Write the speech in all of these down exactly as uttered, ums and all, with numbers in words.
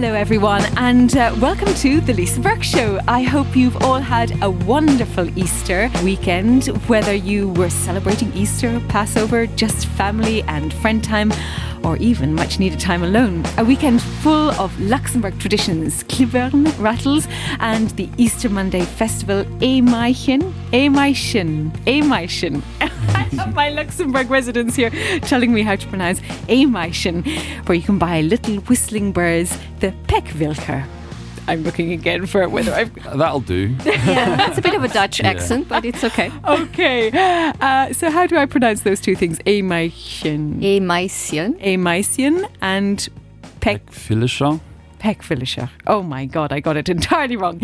Hello everyone, and uh, welcome to the Lisa Burke Show. I hope you've all had a wonderful Easter weekend, whether you were celebrating Easter, Passover, just family and friend time, or even much needed time alone. A weekend full of Luxembourg traditions, Klivern rattles, and the Easter Monday festival Emaischen, Emaischen, Emaischen. I have my Luxembourg residents here telling me how to pronounce Emaischen, where you can buy little whistling birds, the Peckwilker. I'm looking again for whether I've... That'll do. Yeah, that's a bit of a Dutch yeah. accent, but it's okay. Okay. Uh, so how do I pronounce those two things? Emaischen. Emaischen. Emaischen and Peck... Peckwilker. Peckwilker. Oh my God, I got it entirely wrong.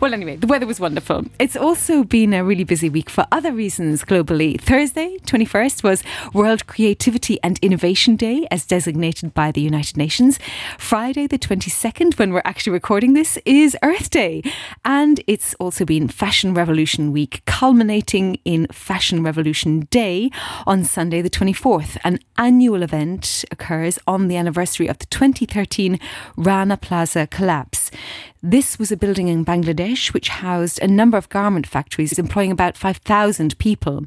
Well, anyway, the weather was wonderful. It's also been a really busy week for other reasons globally. Thursday, twenty-first, was World Creativity and Innovation Day, as designated by the United Nations. Friday, the twenty-second, when we're actually recording this, is Earth Day. And it's also been Fashion Revolution Week, culminating in Fashion Revolution Day on Sunday, the twenty-fourth. An annual event occurs on the anniversary of the twenty thirteen Rana Plaza collapse. This was a building in Bangladesh which housed a number of garment factories employing about five thousand people.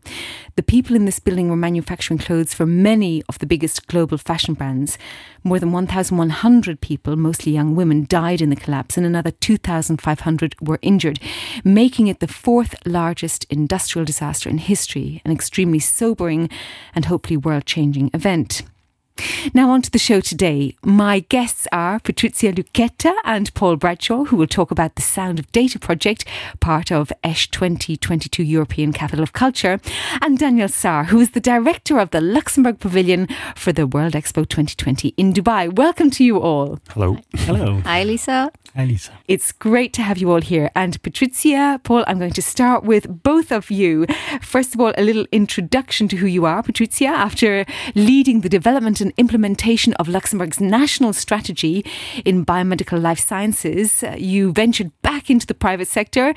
The people in this building were manufacturing clothes for many of the biggest global fashion brands. More than one thousand one hundred people, mostly young women, died in the collapse, and another two thousand five hundred were injured, making it the fourth largest industrial disaster in history, an extremely sobering and hopefully world-changing event. Now on to the show today. My guests are Patrizia Lucchetta and Paul Bradshaw, who will talk about the Sound of Data project, part of E S H twenty twenty-two European Capital of Culture, and Daniel Saar, who is the director of the Luxembourg Pavilion for the World Expo twenty twenty in Dubai. Welcome to you all. Hello. Hello. Hi, Lisa. Hi, Lisa. It's great to have you all here. And Patrizia, Paul, I'm going to start with both of you. First of all, a little introduction to who you are. Patrizia, after leading the development and implementation of Luxembourg's national strategy in biomedical life sciences, you ventured back into the private sector,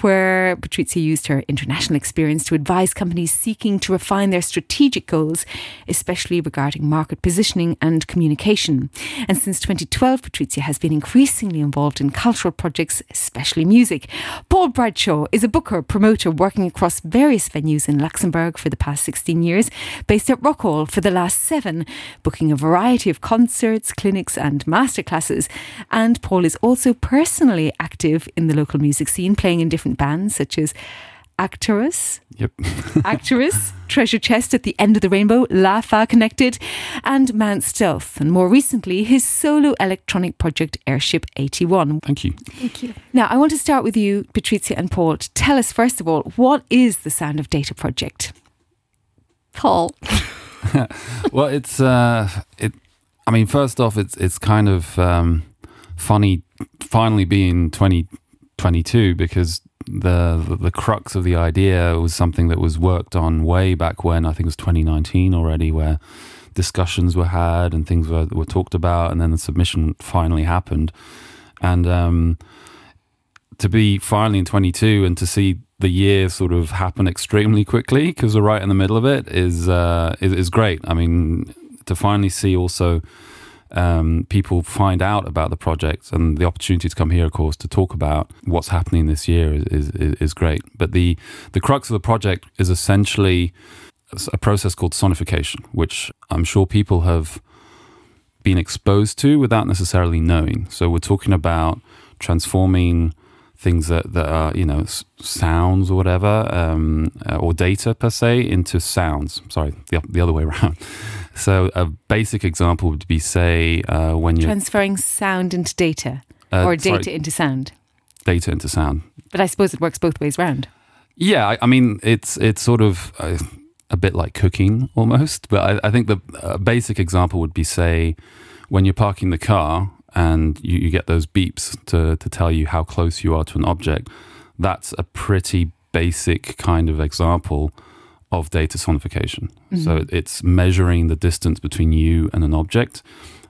where Patrizia used her international experience to advise companies seeking to refine their strategic goals, especially regarding market positioning and communication. And since twenty twelve, Patrizia has been increasingly involved in cultural projects, especially music. Paul Bradshaw is a booker, promoter, working across various venues in Luxembourg for the past sixteen years, based at Rockhall for the last seven, booking a variety of concerts, clinics and masterclasses. And Paul is also personally active in the local music scene, playing in different bands such as Actorus, yep. Actorus, Treasure Chest at the End of the Rainbow, La Fa Connected, and Man Stealth. And more recently, his solo electronic project, Airship eighty-one. Thank you. Thank you. Now, I want to start with you, Patrizia and Paul, to tell us, first of all, what is the Sound of Data project? Paul. Well, it's uh, it. I mean, first off, it's it's kind of um, funny finally being twenty twenty-two, because the, the the crux of the idea was something that was worked on way back when. I think it was twenty nineteen already, where discussions were had and things were were talked about, and then the submission finally happened. And um, to be finally in twenty-two and to see the year sort of happen extremely quickly, because we're right in the middle of it, is uh, is, is great. I mean, to finally see also um, people find out about the project, and the opportunity to come here, of course, to talk about what's happening this year is is, is great. But the, the crux of the project is essentially a process called sonification, which I'm sure people have been exposed to without necessarily knowing. So we're talking about transforming things that, that are, you know, sounds or whatever, um, or data per se, into sounds. Sorry, the, the other way around. So a basic example would be, say, uh, when you're... transferring sound into data, uh, or data sorry, into sound. Data into sound. But I suppose it works both ways round. Yeah, I, I mean, it's it's sort of a, a bit like cooking almost, but I, I think the uh, basic example would be, say, when you're parking the car, and you, you get those beeps to, to tell you how close you are to an object. That's a pretty basic kind of example of data sonification. Mm-hmm. So it's measuring the distance between you and an object,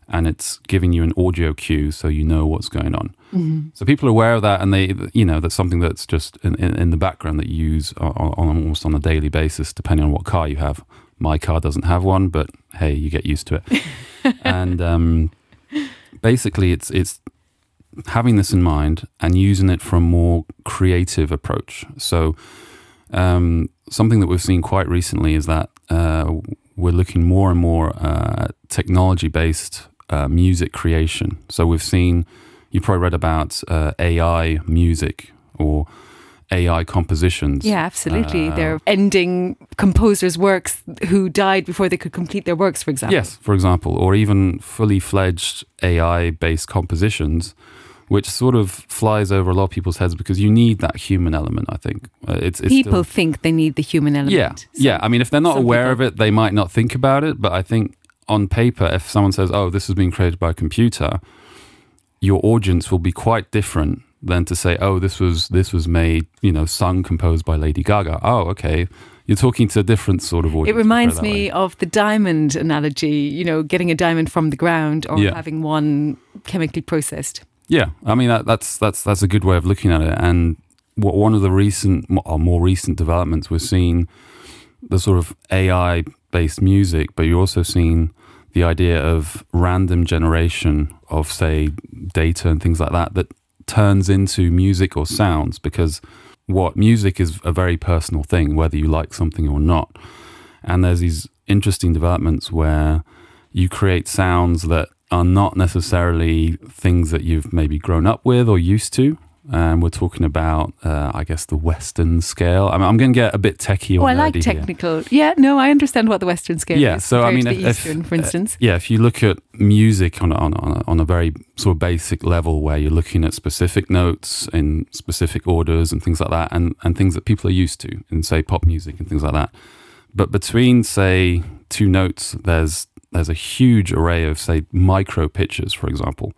and it's giving you an audio cue so you know what's going on. Mm-hmm. So people are aware of that, and they, you know, that's something that's just in, in, in the background that you use on, on almost on a daily basis, depending on what car you have. My car doesn't have one, but hey, you get used to it. and um Basically, it's it's having this in mind and using it for a more creative approach. So um, something that we've seen quite recently is that uh, we're looking more and more uh, technology-based uh, music creation. So we've seen, you probably read about uh, A I music or A I compositions. Yeah, absolutely. Uh, They're ending composers' works who died before they could complete their works, for example. Yes, for example, or even fully fledged A I-based compositions, which sort of flies over a lot of people's heads because you need that human element, I think. Uh, it's, it's People still, think they need the human element. Yeah, so yeah. I mean, if they're not aware people. of it, they might not think about it. But I think on paper, if someone says, oh, this has been created by a computer, your audience will be quite different than to say, oh, this was this was made, you know, sung, composed by Lady Gaga. Oh, okay. You're talking to a different sort of audience. It reminds me way. of the diamond analogy, you know, getting a diamond from the ground or yeah. having one chemically processed. Yeah. I mean, that, that's that's that's a good way of looking at it. And what one of the recent or more recent developments, we're seeing the sort of A I-based music, but you're also seeing the idea of random generation of, say, data and things like that that turns into music or sounds, because what music is a very personal thing, whether you like something or not. And there's these interesting developments where you create sounds that are not necessarily things that you've maybe grown up with or used to. And um, we're talking about, uh, I guess, the Western scale. I mean, I'm going to get a bit techie. Oh, I like technical. Here. Yeah, no, I understand what the Western scale yeah, is. Yeah, so I mean, if, Eastern, if, for instance, uh, yeah, if you look at music on on on a, on a very sort of basic level, where you're looking at specific notes in specific orders and things like that, and and things that people are used to, in say pop music and things like that. But between say two notes, there's there's a huge array of say micro pitches, for example.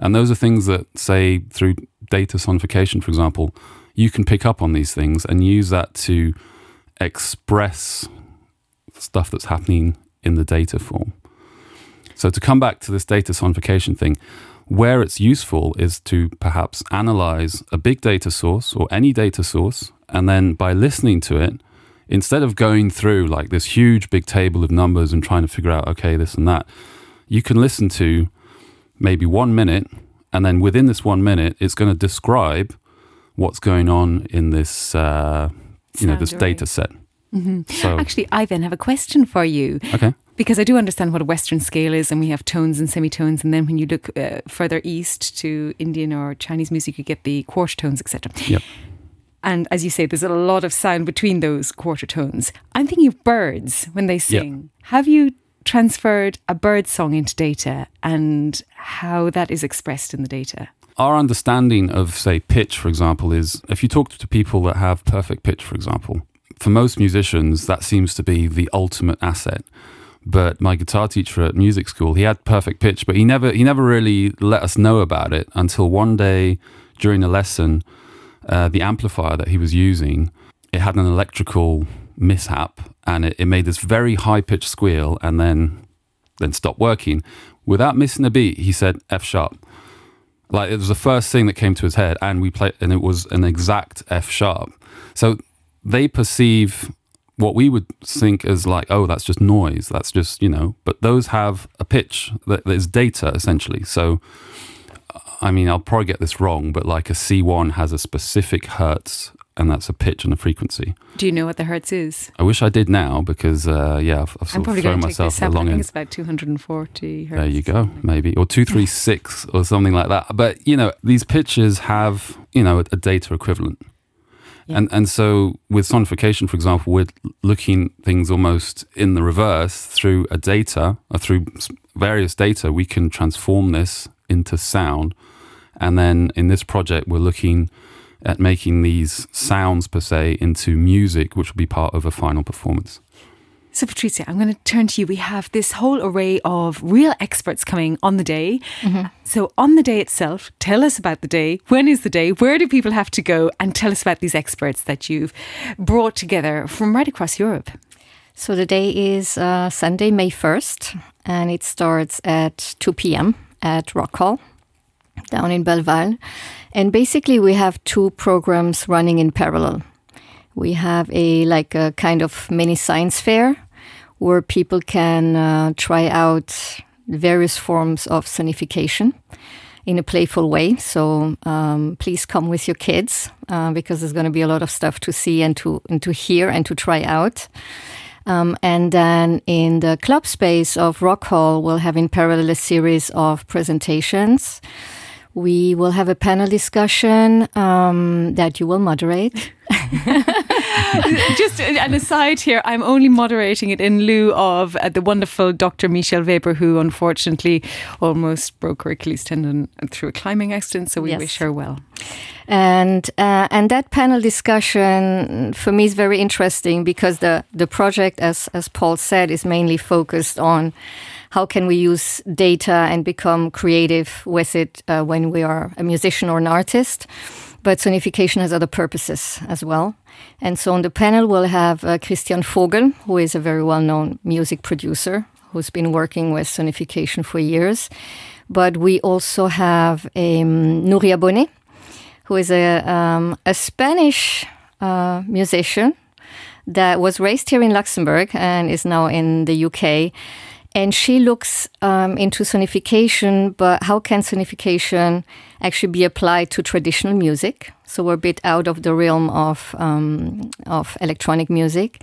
And those are things that, say, through data sonification, for example, you can pick up on these things and use that to express stuff that's happening in the data form. So to come back to this data sonification thing, where it's useful is to perhaps analyze a big data source or any data source, and then by listening to it, instead of going through like this huge big table of numbers and trying to figure out, okay, this and that, you can listen to maybe one minute, and then within this one minute, it's going to describe what's going on in this, uh, you know, this data set. Mm-hmm. So, actually, I then have a question for you. Okay. Because I do understand what a Western scale is, and we have tones and semitones, and then when you look uh, further east to Indian or Chinese music, you get the quarter tones, et cetera. Yep. And as you say, there's a lot of sound between those quarter tones. I'm thinking of birds when they sing. Yep. Have you transferred a bird song into data and how that is expressed in the data? Our understanding of, say, pitch, for example, is if you talk to people that have perfect pitch, for example, for most musicians, that seems to be the ultimate asset. But my guitar teacher at music school, he had perfect pitch, but he never he never really let us know about it until one day during a lesson, uh, the amplifier that he was using, it had an electrical mishap, and it, it made this very high-pitched squeal and then then stopped working. Without missing a beat, he said F-sharp. Like, it was the first thing that came to his head, and we played, and it was an exact F-sharp. So they perceive what we would think as like, oh, that's just noise, that's just, you know, but those have a pitch that is data, essentially. So, I mean, I'll probably get this wrong, but like a C one has a specific hertz, and that's a pitch and a frequency. Do you know what the hertz is? I wish I did now, because, uh, yeah, I've, I've sort of thrown myself in the long end. I think it's about two hundred forty hertz. There you go, maybe. Or two thirty-six or something like that. But, you know, these pitches have, you know, a, a data equivalent. Yeah. And and so with sonification, for example, we're looking things almost in the reverse through a data, or through various data, we can transform this into sound. And then in this project, we're looking at making these sounds, per se, into music, which will be part of a final performance. So, Patrizia, I'm going to turn to you. We have this whole array of real experts coming on the day. Mm-hmm. So, on the day itself, tell us about the day. When is the day? Where do people have to go? And tell us about these experts that you've brought together from right across Europe. So, the day is uh, Sunday, May first, and it starts at two p.m. at Rockhall, down in Belval. And basically we have two programs running in parallel. We have a like a kind of mini science fair where people can uh, try out various forms of sonification. in a playful way. So um, please come with your kids uh, because there's going to be a lot of stuff to see and to and to hear and to try out. Um, and then in the club space of Rockhall, we'll have in parallel a series of presentations. We will have a panel discussion um, that you will moderate. Just an aside here, I'm only moderating it in lieu of uh, the wonderful Doctor Michelle Weber, who unfortunately almost broke her Achilles tendon through a climbing accident, so we yes. wish her well. And uh, and that panel discussion for me is very interesting because the, the project, as as Paul said, is mainly focused on how can we use data and become creative with it uh, when we are a musician or an artist. But sonification has other purposes as well. And so on the panel, we'll have uh, Christian Vogel, who is a very well-known music producer who's been working with sonification for years. But we also have um, Nuria Bonet, who is a, um, a Spanish uh, musician that was raised here in Luxembourg and is now in the U K. And she looks um, into sonification, but how can sonification actually be applied to traditional music? So we're a bit out of the realm of um, of electronic music.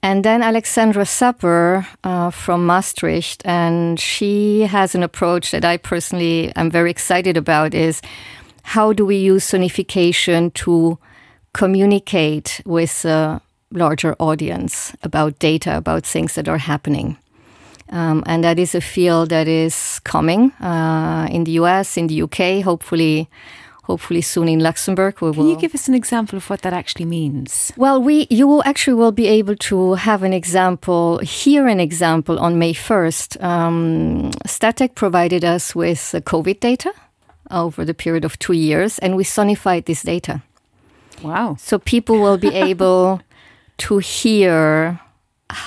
And then Alexandra Supper uh, from Maastricht, and she has an approach that I personally am very excited about, is how do we use sonification to communicate with a larger audience about data, about things that are happening? Um, and that is a field that is coming uh, in the U S, in the U K, hopefully hopefully soon in Luxembourg. We Can will you give us an example of what that actually means? Well, we you will actually will be able to have an example, hear an example on May first. Um, Statec provided us with COVID data over the period of two years, and we sonified this data. Wow. So people will be able to hear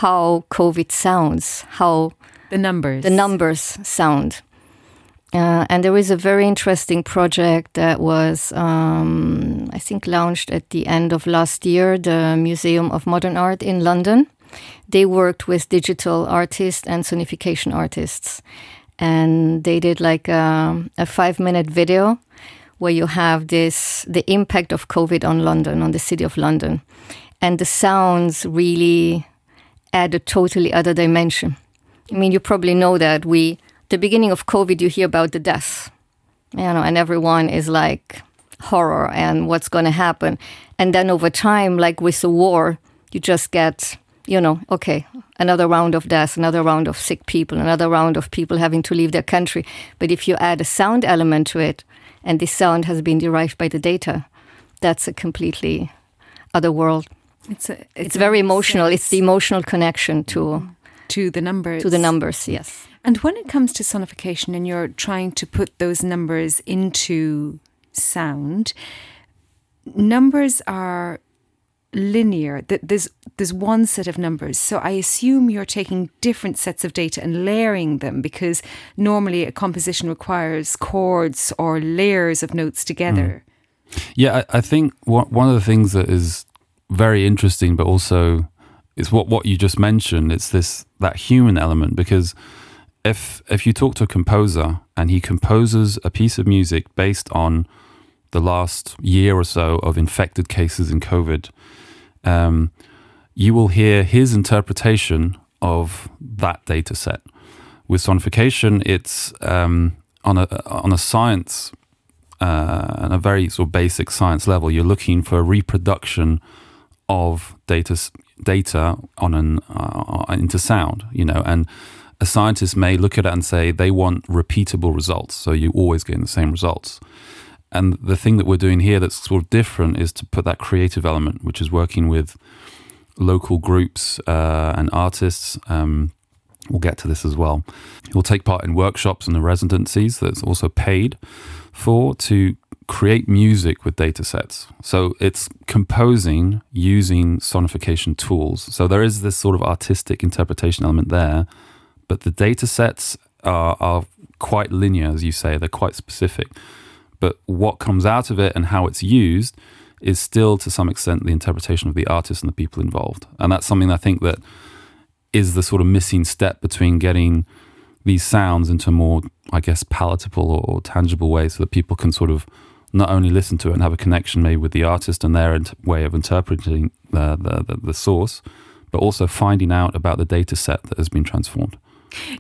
how COVID sounds, how the numbers the numbers sound. Uh, and there is a very interesting project that was, um, I think, launched at the end of last year, the Museum of Modern Art in London. They worked with digital artists and sonification artists. And they did like a, a five-minute video where you have this the impact of COVID on London, on the city of London. And the sounds really add a totally other dimension. I mean, you probably know that we, the beginning of COVID, you hear about the deaths, you know, and everyone is like horror and what's going to happen. And then over time, like with the war, you just get, you know, okay, another round of deaths, another round of sick people, another round of people having to leave their country. But if you add a sound element to it, and this sound has been derived by the data, that's a completely other world. It's a, it's, it's very emotional. Sense. It's the emotional connection to to the numbers. To the numbers, yes. And when it comes to sonification, and you're trying to put those numbers into sound, numbers are linear. There's there's one set of numbers. So I assume you're taking different sets of data and layering them, because normally a composition requires chords or layers of notes together. Mm. Yeah, I, I think one of the things that is very interesting, but also it's what what you just mentioned. It's this that human element, because if if you talk to a composer and he composes a piece of music based on the last year or so of infected cases in COVID, um, you will hear his interpretation of that data set. With sonification, it's um, on a on a science uh, and a very sort of basic science level. You're looking for a reproduction of data data on an uh, into sound, you know, and a scientist may look at it and say they want repeatable results, so you always get the same results. And the thing that we're doing here that's sort of different is to put that creative element, which is working with local groups uh, and artists. Um, we'll get to this as well. We'll take part in workshops and the residencies that's also paid for to create music with data sets. So it's composing using sonification tools. So there is this sort of artistic interpretation element there, but the data sets are, are quite linear, as you say, they're quite specific. But what comes out of it and how it's used is still to some extent the interpretation of the artist and the people involved. And that's something I think that is the sort of missing step between getting these sounds into more, I guess, palatable or, or tangible ways so that people can sort of not only listen to it and have a connection maybe with the artist and their int- way of interpreting the, the, the, the source, but also finding out about the data set that has been transformed.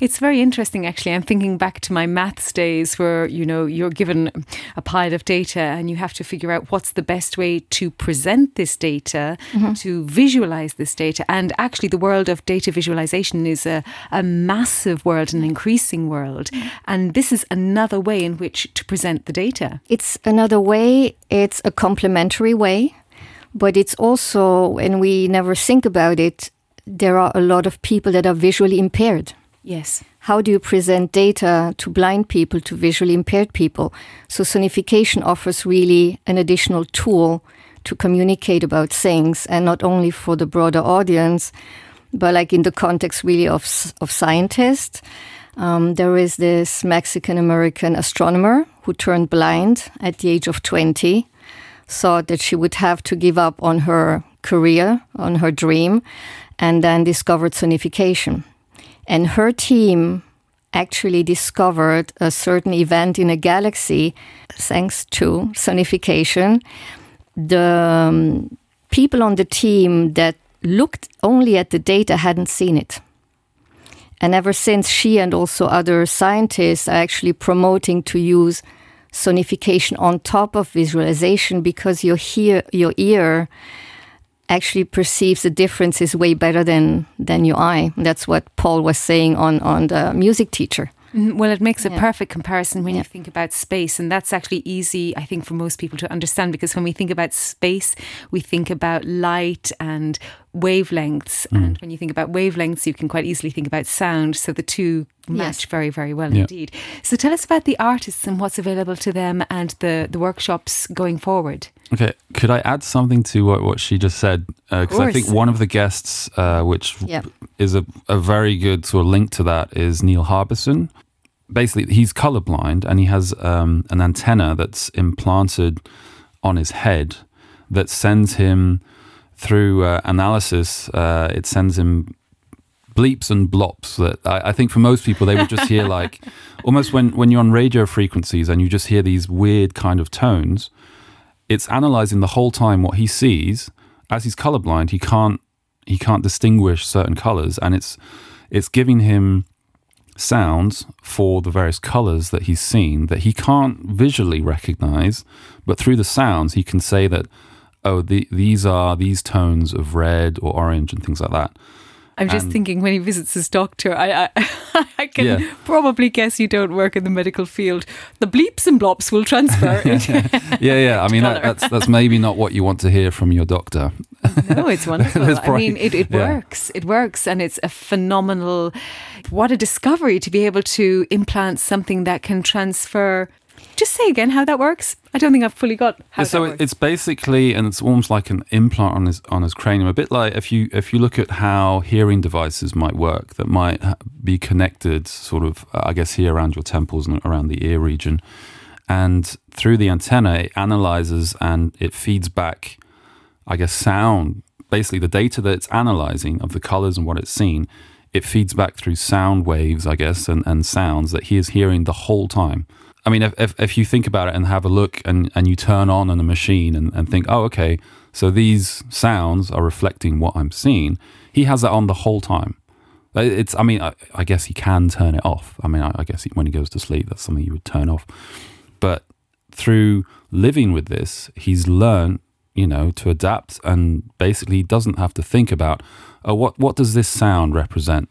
It's very interesting, actually. I'm thinking back to my maths days where, you know, you're given a pile of data and you have to figure out what's the best way to present this data, mm-hmm. to visualize this data. And actually, the world of data visualization is a, a massive world, an increasing world. Mm-hmm. And this is another way in which to present the data. It's another way. It's a complementary way. But it's also, and we never think about it, there are a lot of people that are visually impaired. Yes. How do you present data to blind people, to visually impaired people? So sonification offers really an additional tool to communicate about things, and not only for the broader audience, but like in the context really of, of scientists. Um, there is this Mexican-American astronomer who turned blind at the age of twenty, thought that she would have to give up on her career, on her dream, and then discovered sonification. And her team actually discovered a certain event in a galaxy thanks to sonification. The um, people on the team that looked only at the data hadn't seen it. And ever since, she and also other scientists are actually promoting to use sonification on top of visualization, because your hear, your ear actually perceives the differences way better than, than your eye. That's what Paul was saying on, on the music teacher. Well, it makes a yeah. perfect comparison when yeah. you think about space. And that's actually easy, I think, for most people to understand, because when we think about space, we think about light and wavelengths. Mm. And when you think about wavelengths, you can quite easily think about sound. So the two match yes. very, very well yeah. indeed. So tell us about the artists and what's available to them and the, the workshops going forward. Okay, could I add something to what, what she just said? Because uh, I think one of the guests, uh, which yep. is a, a very good sort of link to that, is Neil Harbisson. Basically, he's colorblind and he has um, an antenna that's implanted on his head that sends him through uh, analysis. Uh, it sends him bleeps and blops that I, I think for most people they would just hear like almost when, when you're on radio frequencies and you just hear these weird kind of tones. It's analysing the whole time what he sees. As he's colourblind, he can't he can't distinguish certain colours, and it's it's giving him sounds for the various colours that he's seen that he can't visually recognise, but through the sounds he can say that, oh, the, these are these tones of red or orange and things like that. I'm just and, thinking when he visits his doctor, I I, I can yeah. probably guess you don't work in the medical field. The bleeps and blops will transfer. yeah, yeah. I mean, that, that's that's maybe not what you want to hear from your doctor. No, it's wonderful. Probably, I mean, it, it works. Yeah. It works. And it's a phenomenal, what a discovery to be able to implant something that can transfer. Just say again how that works. I don't think I've fully got how yeah, so that works. So it's basically, and it's almost like an implant on his on his cranium. A bit like if you if you look at how hearing devices might work, that might be connected, sort of, I guess, here around your temples and around the ear region. And through the antenna, it analyzes and it feeds back, I guess, sound. Basically, the data that it's analyzing of the colors and what it's seen, it feeds back through sound waves, I guess, and, and sounds that he is hearing the whole time. I mean, if, if if you think about it and have a look and, and you turn on on a machine and, and think, oh, okay, so these sounds are reflecting what I'm seeing. He has that on the whole time. It's, I mean, I, I guess he can turn it off. I mean, I, I guess he, when he goes to sleep, that's something you would turn off. But through living with this, he's learned, you know, to adapt and basically doesn't have to think about, oh, what, what does this sound represent?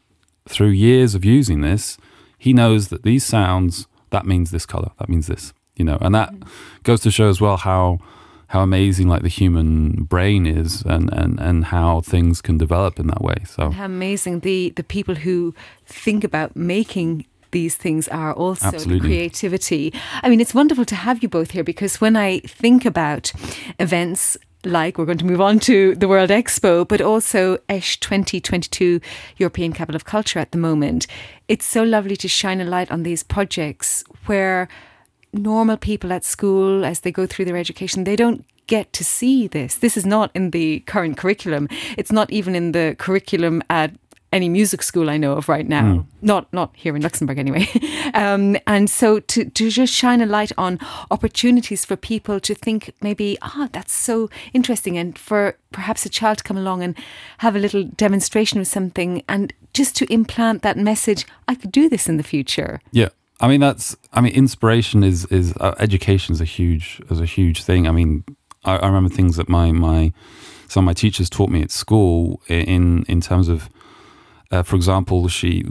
Through years of using this, he knows that these sounds, that means this color, that means this, you know, and that goes to show as well how how amazing like the human brain is and, and, and how things can develop in that way. So how amazing the, the people who think about making these things are also. Absolutely. The creativity. I mean, it's wonderful to have you both here, because when I think about events like, we're going to move on to the World Expo, but also E S H twenty twenty-two, European Capital of Culture at the moment. It's so lovely to shine a light on these projects where normal people at school, as they go through their education, they don't get to see this. This is not in the current curriculum. It's not even in the curriculum at any music school I know of right now, mm. not not here in Luxembourg anyway. Um, and so to, to just shine a light on opportunities for people to think maybe, ah, oh, that's so interesting, and for perhaps a child to come along and have a little demonstration of something and just to implant that message, I could do this in the future. Yeah. I mean, that's, I mean, inspiration is, is uh, education is a huge, is a huge thing. I mean, I, I remember things that my, my, some of my teachers taught me at school in, in terms of, uh, for example, she,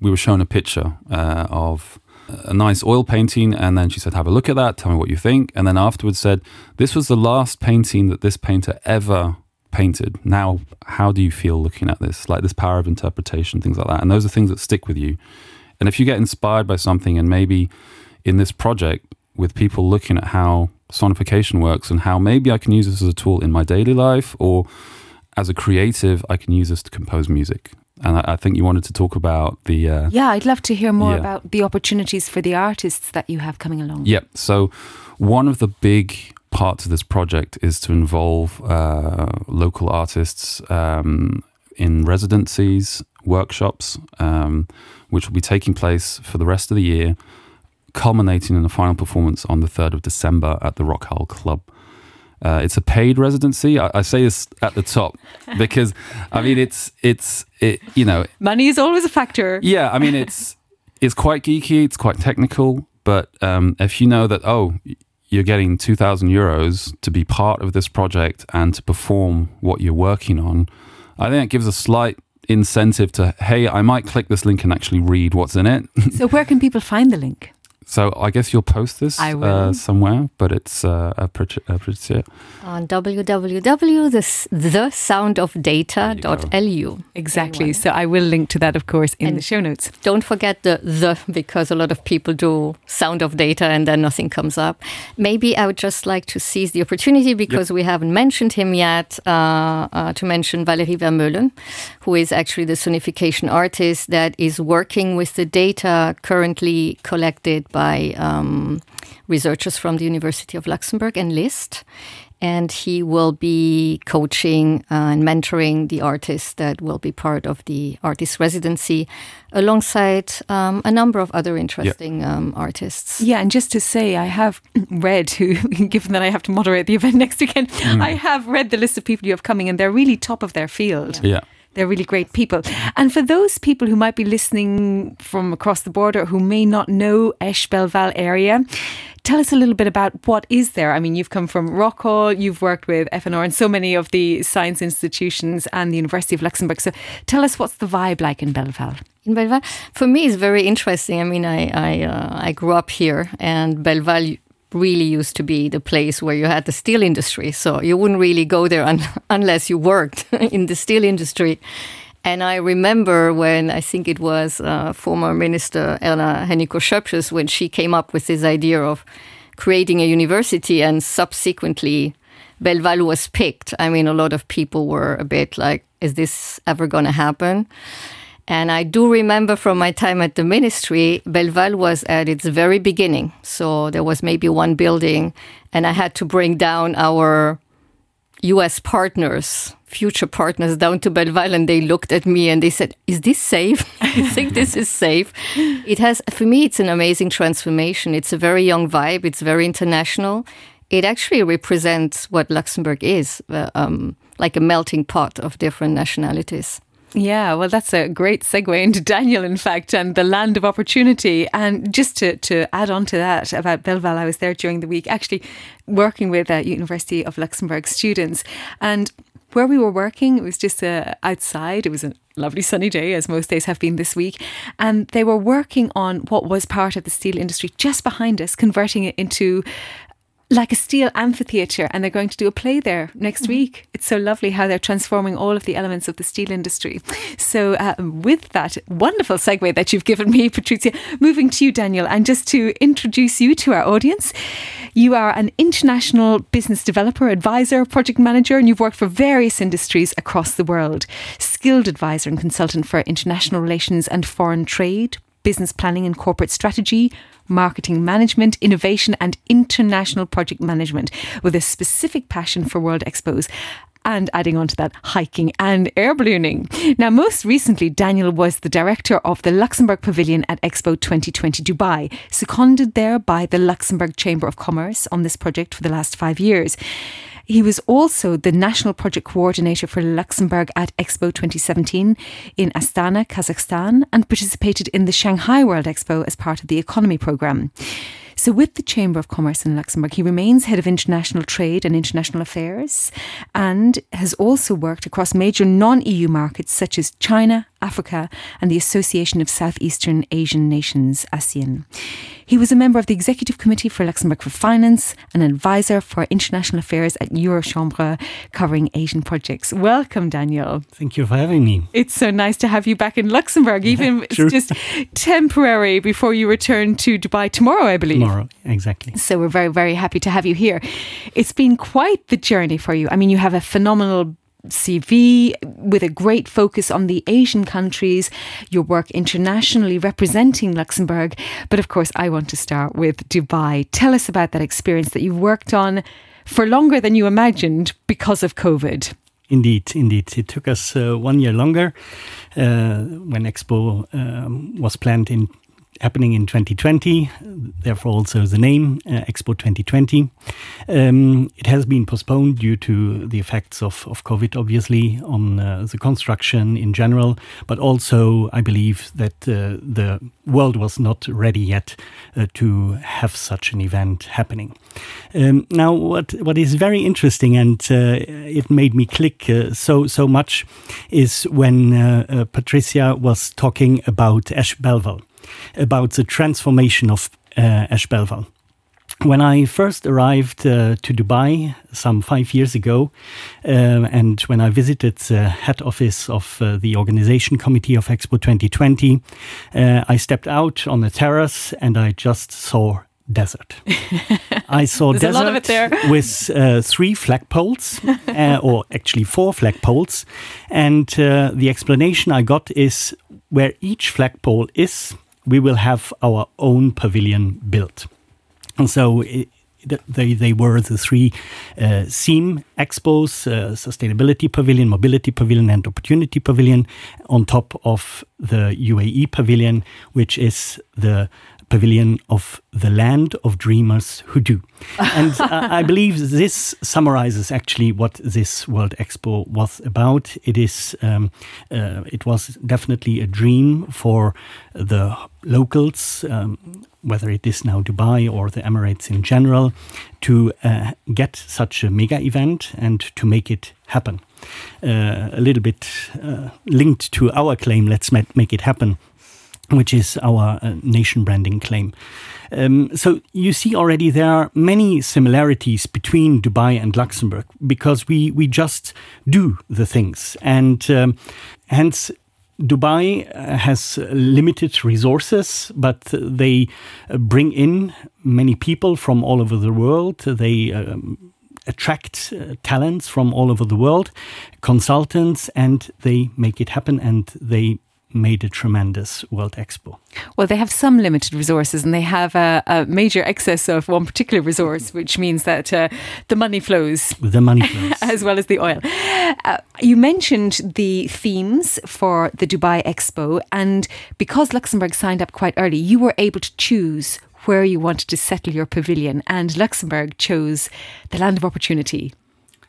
we were shown a picture uh, of a nice oil painting. And then she said, have a look at that. Tell me what you think. And then afterwards said, this was the last painting that this painter ever painted. Now, how do you feel looking at this? Like this power of interpretation, things like that. And those are things that stick with you. And if you get inspired by something, and maybe in this project with people looking at how sonification works and how maybe I can use this as a tool in my daily life, or as a creative, I can use this to compose music. And I, I think you wanted to talk about the... Uh, yeah, I'd love to hear more yeah. about the opportunities for the artists that you have coming along. Yep. So one of the big parts of this project is to involve uh, local artists um, in residencies, workshops, um, which will be taking place for the rest of the year, culminating in a final performance on the third of December at the Rockhall Club. Uh, it's a paid residency. I, I say this at the top because, I mean, it's, it's it, you know... Money is always a factor. Yeah, I mean, it's it's quite geeky, it's quite technical, but um, if you know that, oh, you're getting two thousand euros to be part of this project and to perform what you're working on, I think it gives a slight incentive to, hey, I might click this link and actually read what's in it. So where can people find the link? So I guess you'll post this uh, somewhere, but it's uh, a Patrizia. On w w w dot the sound of data dot l u. Exactly. So I will link to that, of course, in and the show notes. Don't forget the the, because a lot of people do Sound of Data and then nothing comes up. Maybe I would just like to seize the opportunity, because yep. we haven't mentioned him yet, uh, uh, to mention Valérie Vermeulen, who is actually the sonification artist that is working with the data currently collected by um, researchers from the University of Luxembourg and List. And he will be coaching uh, and mentoring the artists that will be part of the artist residency, alongside um, a number of other interesting yeah. um, artists. Yeah, and just to say, I have read, who, given that I have to moderate the event next weekend, mm. I have read the list of people you have coming, and they're really top of their field. Yeah. yeah. They're really great people. And for those people who might be listening from across the border who may not know Esch-Belval area, tell us a little bit about what is there. I mean, you've come from Rockhall, you've worked with F N R and so many of the science institutions and the University of Luxembourg. So tell us, what's the vibe like in Belval? In Belval, for me, it's very interesting. I mean, I, I, uh, I grew up here, and Belval really used to be the place where you had the steel industry. So you wouldn't really go there un- unless you worked in the steel industry. And I remember when, I think it was uh, former Minister Erna Heniko Schöpfus, when she came up with this idea of creating a university, and subsequently Belval was picked. I mean, a lot of people were a bit like, is this ever going to happen? And I do remember from my time at the ministry, Belval was at its very beginning. So there was maybe one building, and I had to bring down our U S partners, future partners, down to Belval, and they looked at me and they said, is this safe? I think this is safe. It has, for me, it's an amazing transformation. It's a very young vibe. It's very international. It actually represents what Luxembourg is, uh, um, like a melting pot of different nationalities. Yeah, well, that's a great segue into Daniel, in fact, and the land of opportunity. And just to, to add on to that about Belval, I was there during the week, actually working with uh, University of Luxembourg students. And where we were working, it was just uh, outside. It was a lovely sunny day, as most days have been this week. And they were working on what was part of the steel industry just behind us, converting it into like a steel amphitheatre, and they're going to do a play there next mm-hmm. week. It's so lovely how they're transforming all of the elements of the steel industry. So uh, with that wonderful segue that you've given me, Patrizia, moving to you, Daniel, and just to introduce you to our audience, you are an international business developer, advisor, project manager, and you've worked for various industries across the world. Skilled advisor and consultant for international relations and foreign trade, business planning and corporate strategy, marketing management, innovation and international project management, with a specific passion for World Expos. And adding on to that, hiking and air ballooning. Now, most recently, Daniel was the director of the Luxembourg Pavilion at Expo twenty twenty Dubai, seconded there by the Luxembourg Chamber of Commerce on this project for the last five years. He was also the National Project Coordinator for Luxembourg at Expo twenty seventeen in Astana, Kazakhstan, and participated in the Shanghai World Expo as part of the Economy Programme. So with the Chamber of Commerce in Luxembourg, he remains head of international trade and international affairs, and has also worked across major non-E U markets such as China, Africa, and the Association of Southeastern Asian Nations, ASEAN. He was a member of the Executive Committee for Luxembourg for Finance and advisor for international affairs at Eurochambre, covering Asian projects. Welcome, Daniel. Thank you for having me. It's so nice to have you back in Luxembourg, even if it's just temporary before you return to Dubai tomorrow, I believe. Tomorrow, exactly. So we're very, very happy to have you here. It's been quite the journey for you. I mean, you have a phenomenal C V with a great focus on the Asian countries, your work internationally representing Luxembourg. But of course, I want to start with Dubai. Tell us about that experience that you worked on for longer than you imagined because of COVID. Indeed, indeed. It took us uh, one year longer uh, when Expo um, was planned in happening in twenty twenty, therefore also the name, uh, Expo twenty twenty. Um, it has been postponed due to the effects of, of COVID, obviously, on uh, the construction in general, but also I believe that uh, the world was not ready yet uh, to have such an event happening. Um, now, what, what is very interesting, and uh, it made me click uh, so, so much, is when uh, uh, Patrizia was talking about Esch-Belval, about the transformation of uh, Esch-Belval. When I first arrived uh, to Dubai some five years ago, uh, and when I visited the head office of uh, the organization committee of Expo twenty twenty, uh, I stepped out on a terrace and I just saw desert. I saw desert a lot of it there. with uh, three flagpoles, uh, or actually four flagpoles. And uh, the explanation I got is where each flagpole is, we will have our own pavilion built. And so it, they, they were the three uh, theme expos, uh, Sustainability Pavilion, Mobility Pavilion and Opportunity Pavilion, on top of the U A E Pavilion, which is the pavilion of the land of dreamers who do. And uh, I believe this summarizes actually what this World Expo was about. It is, um, uh, it was definitely a dream for the locals, um, whether it is now Dubai or the Emirates in general, to uh, get such a mega event and to make it happen. Uh, a little bit uh, linked to our claim, let's make it happen, which is our uh, nation branding claim. Um, so you see already there are many similarities between Dubai and Luxembourg, because we, we just do the things. And um, hence, Dubai has limited resources, but they bring in many people from all over the world. They um, attract uh, talents from all over the world, consultants, and they make it happen, and they made a tremendous World Expo. Well, they have some limited resources and they have a, a major excess of one particular resource, which means that uh, the money flows. The money flows. As well as the oil. Uh, you mentioned the themes for the Dubai Expo, and because Luxembourg signed up quite early, you were able to choose where you wanted to settle your pavilion, and Luxembourg chose the land of opportunity.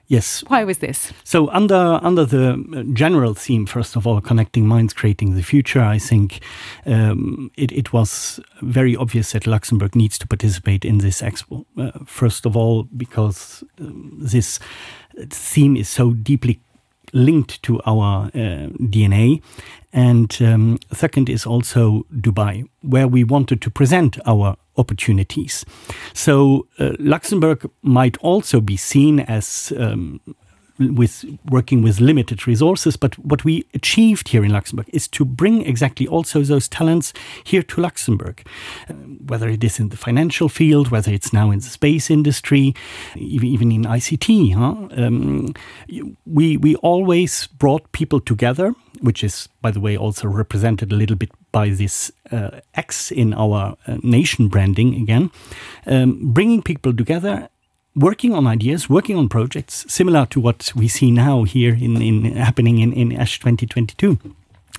Yes. Why was this? So under under the general theme, first of all, connecting minds, creating the future, I think um, it, it was very obvious that Luxembourg needs to participate in this expo. Uh, first of all, because um, this theme is so deeply linked to our uh, D N A. And um, second is also Dubai, where we wanted to present our opportunities. So uh, Luxembourg might also be seen as um, with working with limited resources, but what we achieved here in Luxembourg is to bring exactly also those talents here to Luxembourg, uh, whether it is in the financial field, whether it's now in the space industry, even, even in I C T. Huh? Um, we, we always brought people together, which is, by the way, also represented a little bit by this uh, X in our uh, nation branding again, um, bringing people together, working on ideas, working on projects, similar to what we see now here in, in happening in, in E S H twenty twenty-two.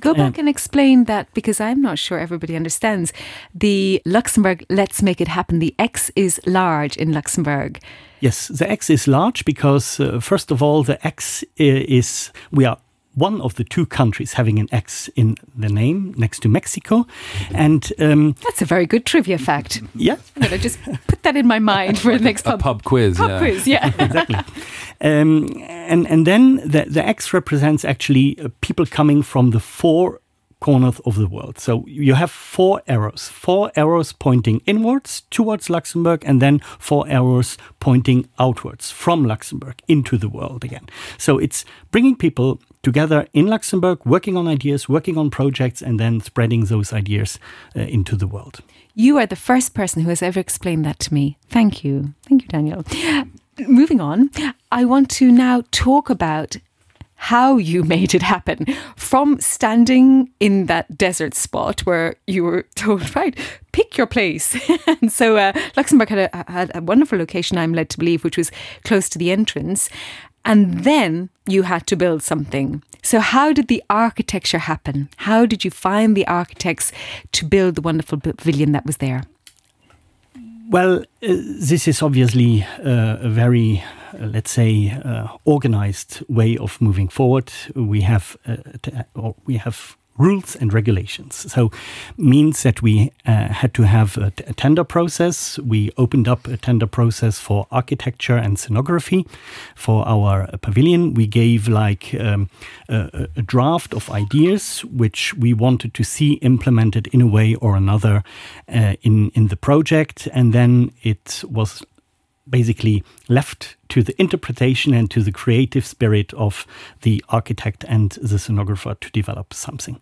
Go back and explain that, because I'm not sure everybody understands. The Luxembourg, let's make it happen. The X is large in Luxembourg. Yes, the X is large because, uh, first of all, the X is, we are one of the two countries having an X in the name next to Mexico. And um, that's a very good trivia fact. Yeah. I'm going to just put that in my mind for the next a pub, pub quiz. Pub yeah. quiz, yeah. Exactly. Um, and, and then the, the X represents actually uh, people coming from the four corners of the world. So you have four arrows, four arrows pointing inwards towards Luxembourg, and then four arrows pointing outwards from Luxembourg into the world again. So it's bringing people together in Luxembourg, working on ideas, working on projects, and then spreading those ideas uh, into the world. You are the first person who has ever explained that to me. Thank you. Thank you, Daniel. Moving on, I want to now talk about how you made it happen. From standing in that desert spot where you were told, right, pick your place. And so uh, Luxembourg had a, had a wonderful location, I'm led to believe, which was close to the entrance. And then you had to build something. So how did the architecture happen? How did you find the architects to build the wonderful pavilion that was there? Well, uh, this is obviously uh, a very, uh, let's say, uh, organized way of moving forward. We have, uh, t- or we have rules and regulations. So means that we uh, had to have a, t- a tender process. We opened up a tender process for architecture and scenography for our uh, pavilion. We gave like um, a, a draft of ideas which we wanted to see implemented in a way or another uh, in, in the project. And then it was basically left to the interpretation and to the creative spirit of the architect and the scenographer to develop something.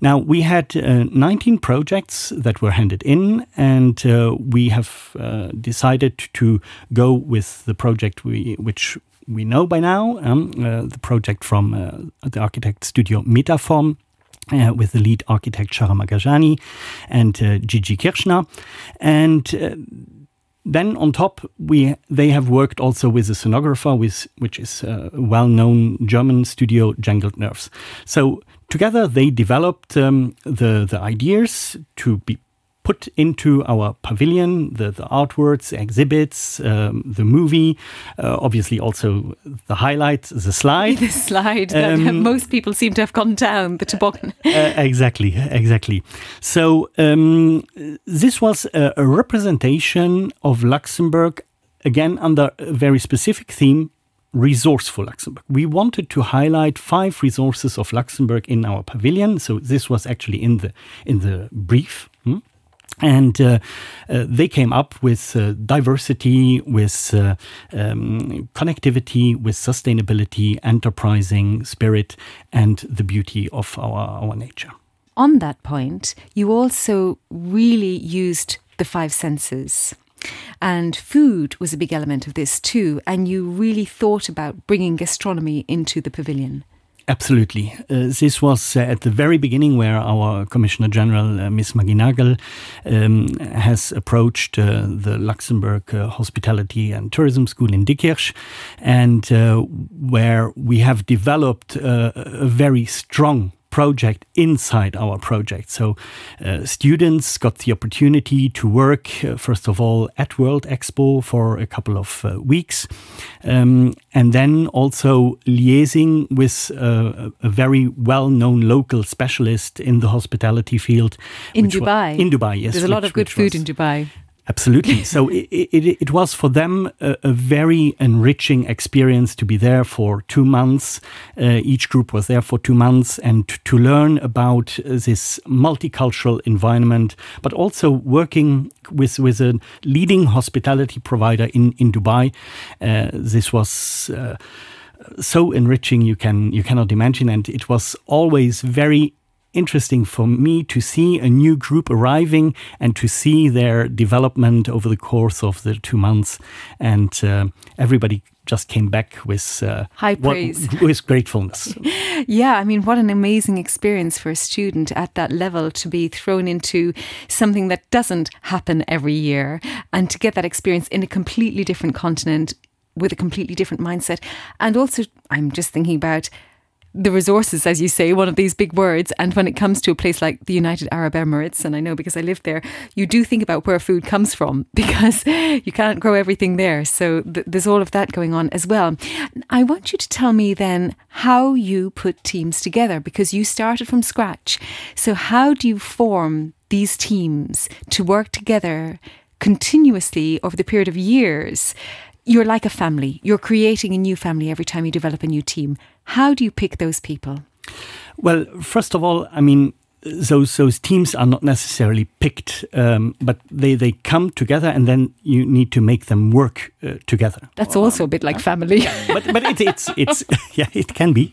Now, we had uh, nineteen projects that were handed in, and uh, we have uh, decided to go with the project we, which we know by now, um, uh, the project from uh, the architect studio Metaform, Uh, with the lead architect Shahram Gajani and uh, Gigi Kirchner. And uh, Then on top, we they have worked also with a sonographer, with, which is a well-known German studio, Jangled Nerves. So together they developed um, the, the ideas to be put into our pavilion, the, the artworks, exhibits, um, the movie, uh, obviously also the highlights, the slide. The slide um, that most people seem to have gone down, the toboggan. uh, exactly, exactly. So um, this was a, a representation of Luxembourg, again, under a very specific theme, resourceful Luxembourg. We wanted to highlight five resources of Luxembourg in our pavilion. So this was actually in the, in the brief. Hmm? And uh, uh, they came up with uh, diversity, with uh, um, connectivity, with sustainability, enterprising spirit, and the beauty of our, our nature. On that point, you also really used the five senses. And food was a big element of this too. And you really thought about bringing gastronomy into the pavilion. Absolutely. Uh, this was uh, at the very beginning where our Commissioner General, uh, Miz Maginagel, um, has approached uh, the Luxembourg uh, Hospitality and Tourism School in Diekirch, and uh, where we have developed uh, a very strong project inside our project. So uh, students got the opportunity to work, uh, first of all, at World Expo for a couple of uh, weeks, um, and then also liaising with uh, a very well-known local specialist in the hospitality field. In Dubai. Was, in Dubai, yes. There's a lot which, of good food was, in Dubai. Absolutely. So it, it it was for them a, a very enriching experience to be there for two months. Uh, each group was there for two months and to learn about this multicultural environment, but also working with, with a leading hospitality provider in, in Dubai. Uh, this was uh, so enriching you can you cannot imagine. And it was always very interesting for me to see a new group arriving and to see their development over the course of the two months. And uh, everybody just came back with uh, high praise, what, with gratefulness. Yeah, I mean, what an amazing experience for a student at that level to be thrown into something that doesn't happen every year and to get that experience in a completely different continent with a completely different mindset. And also, I'm just thinking about the resources, as you say, one of these big words. And when it comes to a place like the United Arab Emirates, and I know because I lived there, you do think about where food comes from because you can't grow everything there. So th- there's all of that going on as well. I want you to tell me then how you put teams together, because you started from scratch. So how do you form these teams to work together continuously over the period of years? You're like a family. You're creating a new family every time you develop a new team. How do you pick those people? Well, first of all, I mean, those those teams are not necessarily picked, um, but they, they come together, and then you need to make them work uh, together. That's well, also um, a bit like family. but but it, it's it's yeah, it can be.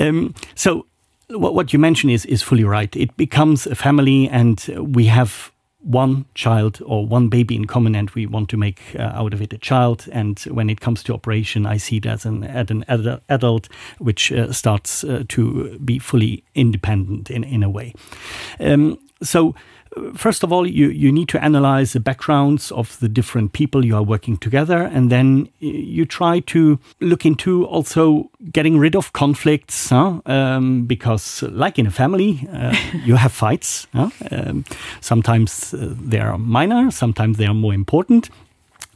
um, so what what you mentioned is is fully right. It becomes a family, and we have one child or one baby in common, and we want to make uh, out of it a child. And when it comes to operation, I see it as an, as an ad- adult which uh, starts uh, to be fully independent in, in a way. Um, so first of all, you, you need to analyze the backgrounds of the different people you are working together. And then you try to look into also getting rid of conflicts, huh? um, because like in a family, uh, you have fights. Huh? Um, sometimes uh, they are minor, sometimes they are more important,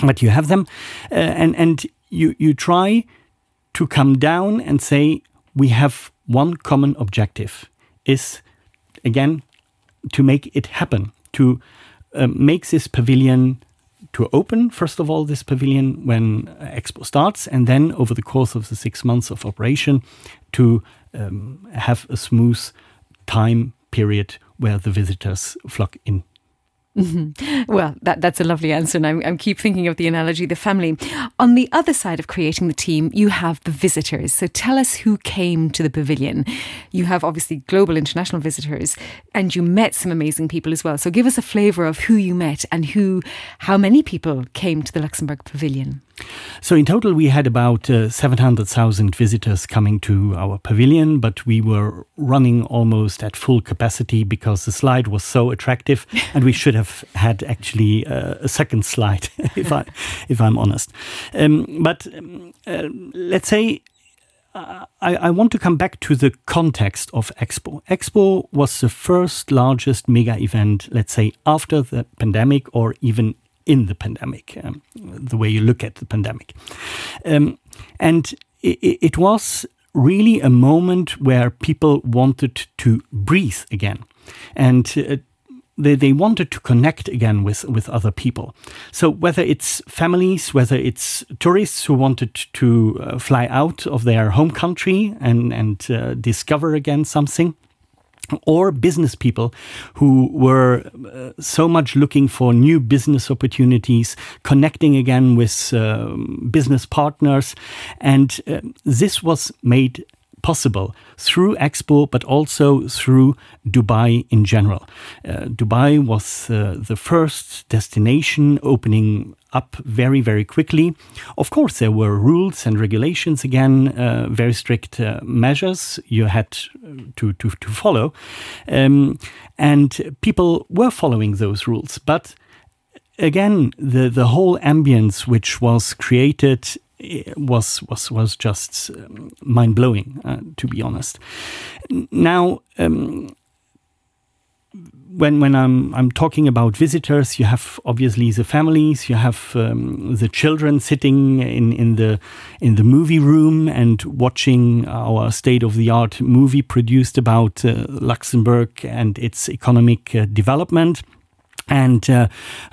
but you have them. Uh, and and you, you try to come down and say, we have one common objective is, again, to make it happen, to uh, make this pavilion to open, first of all, this pavilion when Expo starts, and then over the course of the six months of operation to um, have a smooth time period where the visitors flock in. Mm-hmm. Well, that, that's a lovely answer, and I'm, I'm keep thinking of the analogy, the family. On the other side of creating the team, you have the visitors. So tell us who came to the pavilion. You have obviously global international visitors, and you met some amazing people as well. So give us a flavour of who you met and who, how many people came to the Luxembourg Pavilion. So in total, we had about uh, seven hundred thousand visitors coming to our pavilion, but we were running almost at full capacity because the slide was so attractive, and we should have had actually uh, a second slide, if I, if I'm honest. Um, but um, uh, let's say uh, I, I want to come back to the context of Expo. Expo was the first largest mega event, let's say, after the pandemic or even in the pandemic, um, the way you look at the pandemic. Um, and it, it was really a moment where people wanted to breathe again and uh, They, they wanted to connect again with, with other people. So whether it's families, whether it's tourists who wanted to uh, fly out of their home country and, and uh, discover again something, or business people who were uh, so much looking for new business opportunities, connecting again with um, business partners. And uh, this was made possible through Expo, but also through Dubai in general. Uh, Dubai was uh, the first destination opening up very, very quickly. Of course, there were rules and regulations again, uh, very strict uh, measures you had to, to, to follow. Um, and people were following those rules. But again, the, the whole ambience which was created It was was was just um, mind-blowing, uh, to be honest. Now, um, when when I'm I'm talking about visitors, you have obviously the families, you have um, the children sitting in, in the in the movie room and watching our state-of-the-art movie produced about uh, Luxembourg and its economic uh, development. And uh,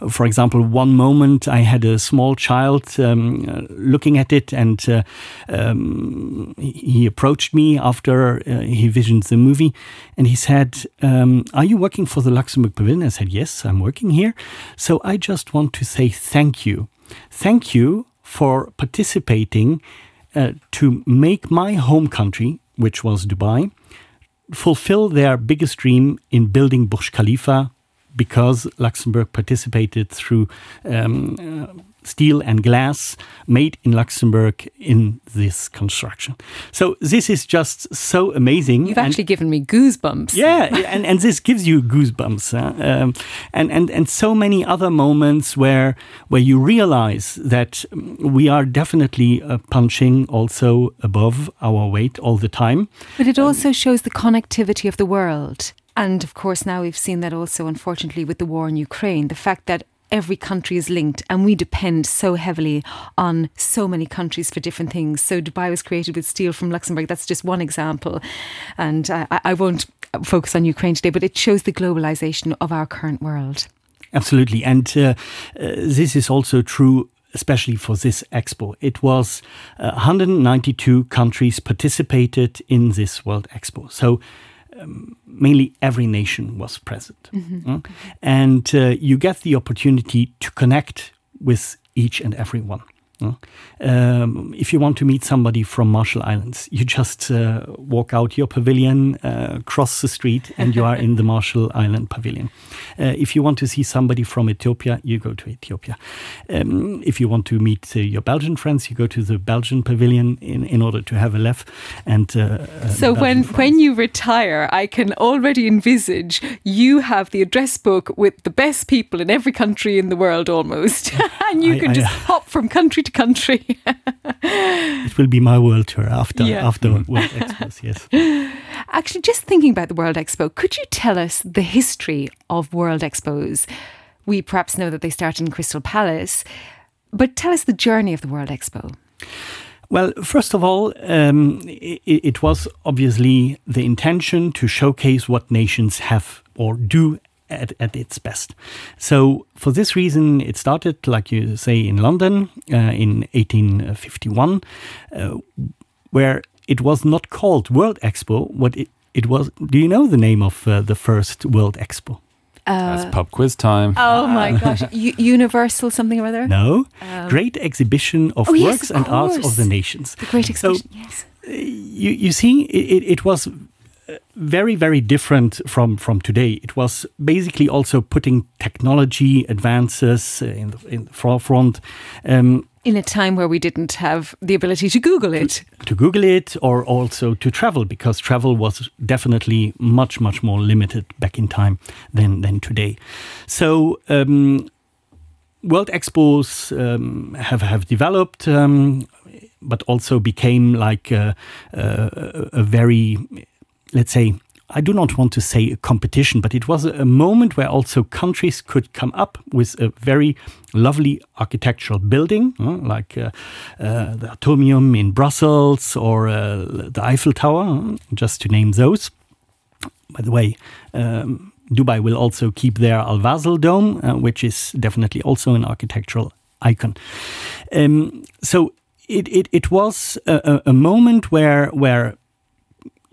for example, one moment I had a small child um, uh, looking at it, and uh, um, he approached me after uh, he visioned the movie, and he said, um, are you working for the Luxembourg Pavilion? I said, yes, I'm working here. So I just want to say thank you. Thank you for participating uh, to make my home country, which was Dubai, fulfill their biggest dream in building Burj Khalifa, because Luxembourg participated through um, uh, steel and glass made in Luxembourg in this construction. So this is just so amazing. You've and actually given me goosebumps. Yeah, and, and this gives you goosebumps. Huh? Um, and, and, and so many other moments where, where you realize that we are definitely uh, punching also above our weight all the time. But it also um, shows the connectivity of the world. And of course, now we've seen that also, unfortunately, with the war in Ukraine, the fact that every country is linked and we depend so heavily on so many countries for different things. So Dubai was created with steel from Luxembourg. That's just one example. And I, I won't focus on Ukraine today, but it shows the globalization of our current world. Absolutely. And uh, uh, this is also true, especially for this expo. It was uh, one hundred ninety-two countries participated in this World Expo. So Um, mainly every nation was present. Mm-hmm. Mm? And uh, you get the opportunity to connect with each and every one. Mm? Um, if you want to meet somebody from Marshall Islands, you just uh, walk out your pavilion, uh, cross the street, and you are in the Marshall Island pavilion. Uh, if you want to see somebody from Ethiopia, you go to Ethiopia. Um, if you want to meet uh, your Belgian friends, you go to the Belgian pavilion in, in order to have a laugh. And uh, so when, when you retire, I can already envisage you have the address book with the best people in every country in the world almost. And you I, can I, just I, hop from country to country. It will be my world tour after, yeah. after World Expos, yes. Actually, just thinking about the World Expo, could you tell us the history of World Expos? We perhaps know that they started in Crystal Palace, but tell us the journey of the World Expo. Well, first of all, um, it, it was obviously the intention to showcase what nations have or do At, at its best. So for this reason, it started, like you say, in London uh, in eighteen fifty-one, uh, where it was not called World Expo. What it, it was, do you know the name of uh, the first World Expo? Uh, That's pub quiz time. Oh my gosh. U- universal something or other? No. Um. Great Exhibition of oh, Works yes, of and course. Arts of the Nations. The Great Exhibition, so, yes. You, you see, it, it, it was very, very different from, from today. It was basically also putting technology advances in the, in the forefront. Um, in a time where we didn't have the ability to Google it. To, to Google it, or also to travel, because travel was definitely much, much more limited back in time than, than today. So um, World Expos um, have, have developed, um, but also became like a, a, a very... let's say, I do not want to say a competition, but it was a moment where also countries could come up with a very lovely architectural building, like uh, uh, the Atomium in Brussels or uh, the Eiffel Tower, just to name those. By the way, um, Dubai will also keep their Al Wasl Dome, uh, which is definitely also an architectural icon. Um, so it, it, it was a, a moment where where...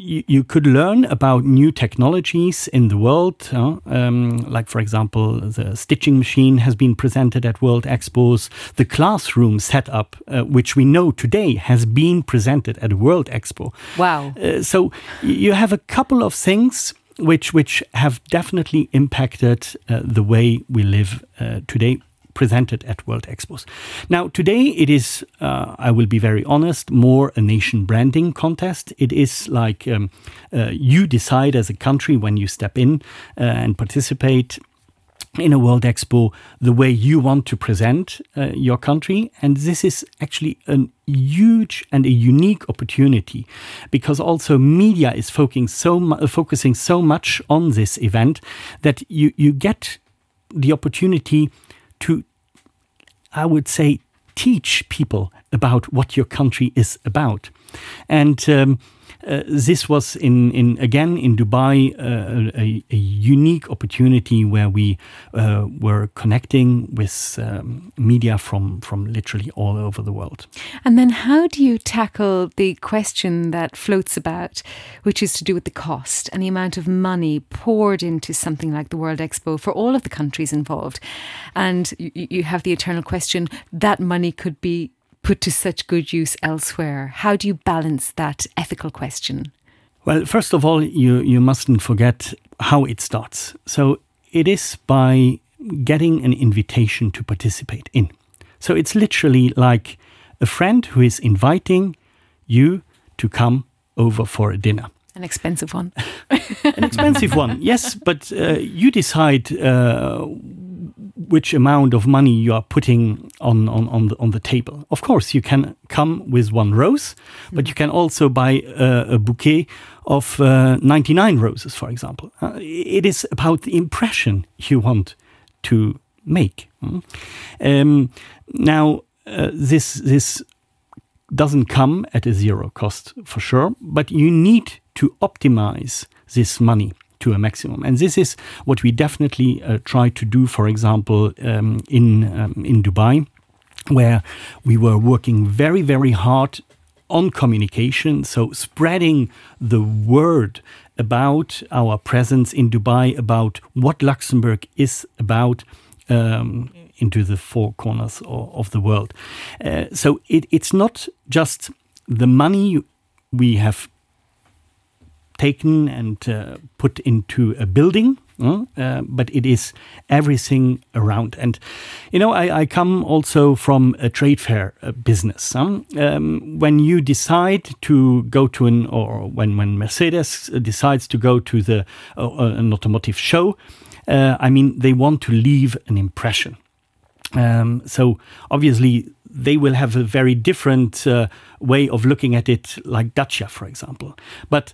you could learn about new technologies in the world. Uh, um, like, for example, the stitching machine has been presented at World Expos. The classroom setup, uh, which we know today, has been presented at World Expo. Wow. Uh, so you have a couple of things which, which have definitely impacted uh, the way we live uh, today, presented at World Expos. Now, today it is, uh, I will be very honest, more a nation branding contest. It is like um, uh, you decide as a country when you step in uh, and participate in a World Expo the way you want to present uh, your country. And this is actually a huge and a unique opportunity, because also media is focusing so, mu- focusing so much on this event that you, you get the opportunity to, I would say, teach people about what your country is about. And um, uh, this was, in, in again, in Dubai, uh, a, a unique opportunity where we uh, were connecting with um, media from, from literally all over the world. And then how do you tackle the question that floats about, which is to do with the cost and the amount of money poured into something like the World Expo for all of the countries involved? And you, you have the eternal question, that money could be put to such good use elsewhere. How do you balance that ethical question? Well, first of all, you, you mustn't forget how it starts. So it is by getting an invitation to participate in. So it's literally like a friend who is inviting you to come over for a dinner. An expensive one. An expensive one, yes, but uh, you decide uh, which amount of money you are putting on, on, on, the, on the table. Of course, you can come with one rose, but you can also buy a, a bouquet of uh, ninety-nine roses, for example. Uh, it is about the impression you want to make. Mm? Um, now, uh, this this doesn't come at a zero cost, for sure, but you need to optimize this money to a maximum. And this is what we definitely uh, try to do, for example, um, in, um, in Dubai, where we were working very, very hard on communication, so spreading the word about our presence in Dubai, about what Luxembourg is about, um, into the four corners of, of the world. Uh, so it, it's not just the money we have taken and uh, put into a building, uh, uh, but it is everything around. And, you know, I, I come also from a trade fair uh, business. Huh? Um, when you decide to go to an, or when, when Mercedes decides to go to the uh, an automotive show, uh, I mean, they want to leave an impression. Um, so obviously, they will have a very different uh, way of looking at it, like Dacia, for example. But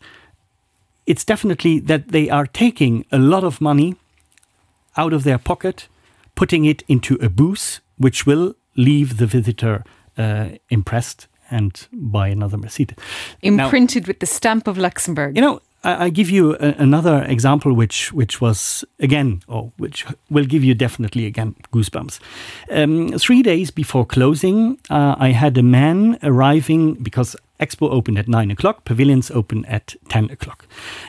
it's definitely that they are taking a lot of money out of their pocket, putting it into a booth, which will leave the visitor uh, impressed and buy another Mercedes. Imprinted now, with the stamp of Luxembourg. You know, I, I give you a, another example, which which was, again, or which will give you definitely, again, goosebumps. Um, three days before closing, uh, I had a man arriving, because Expo opened at nine o'clock, pavilions open at ten o'clock.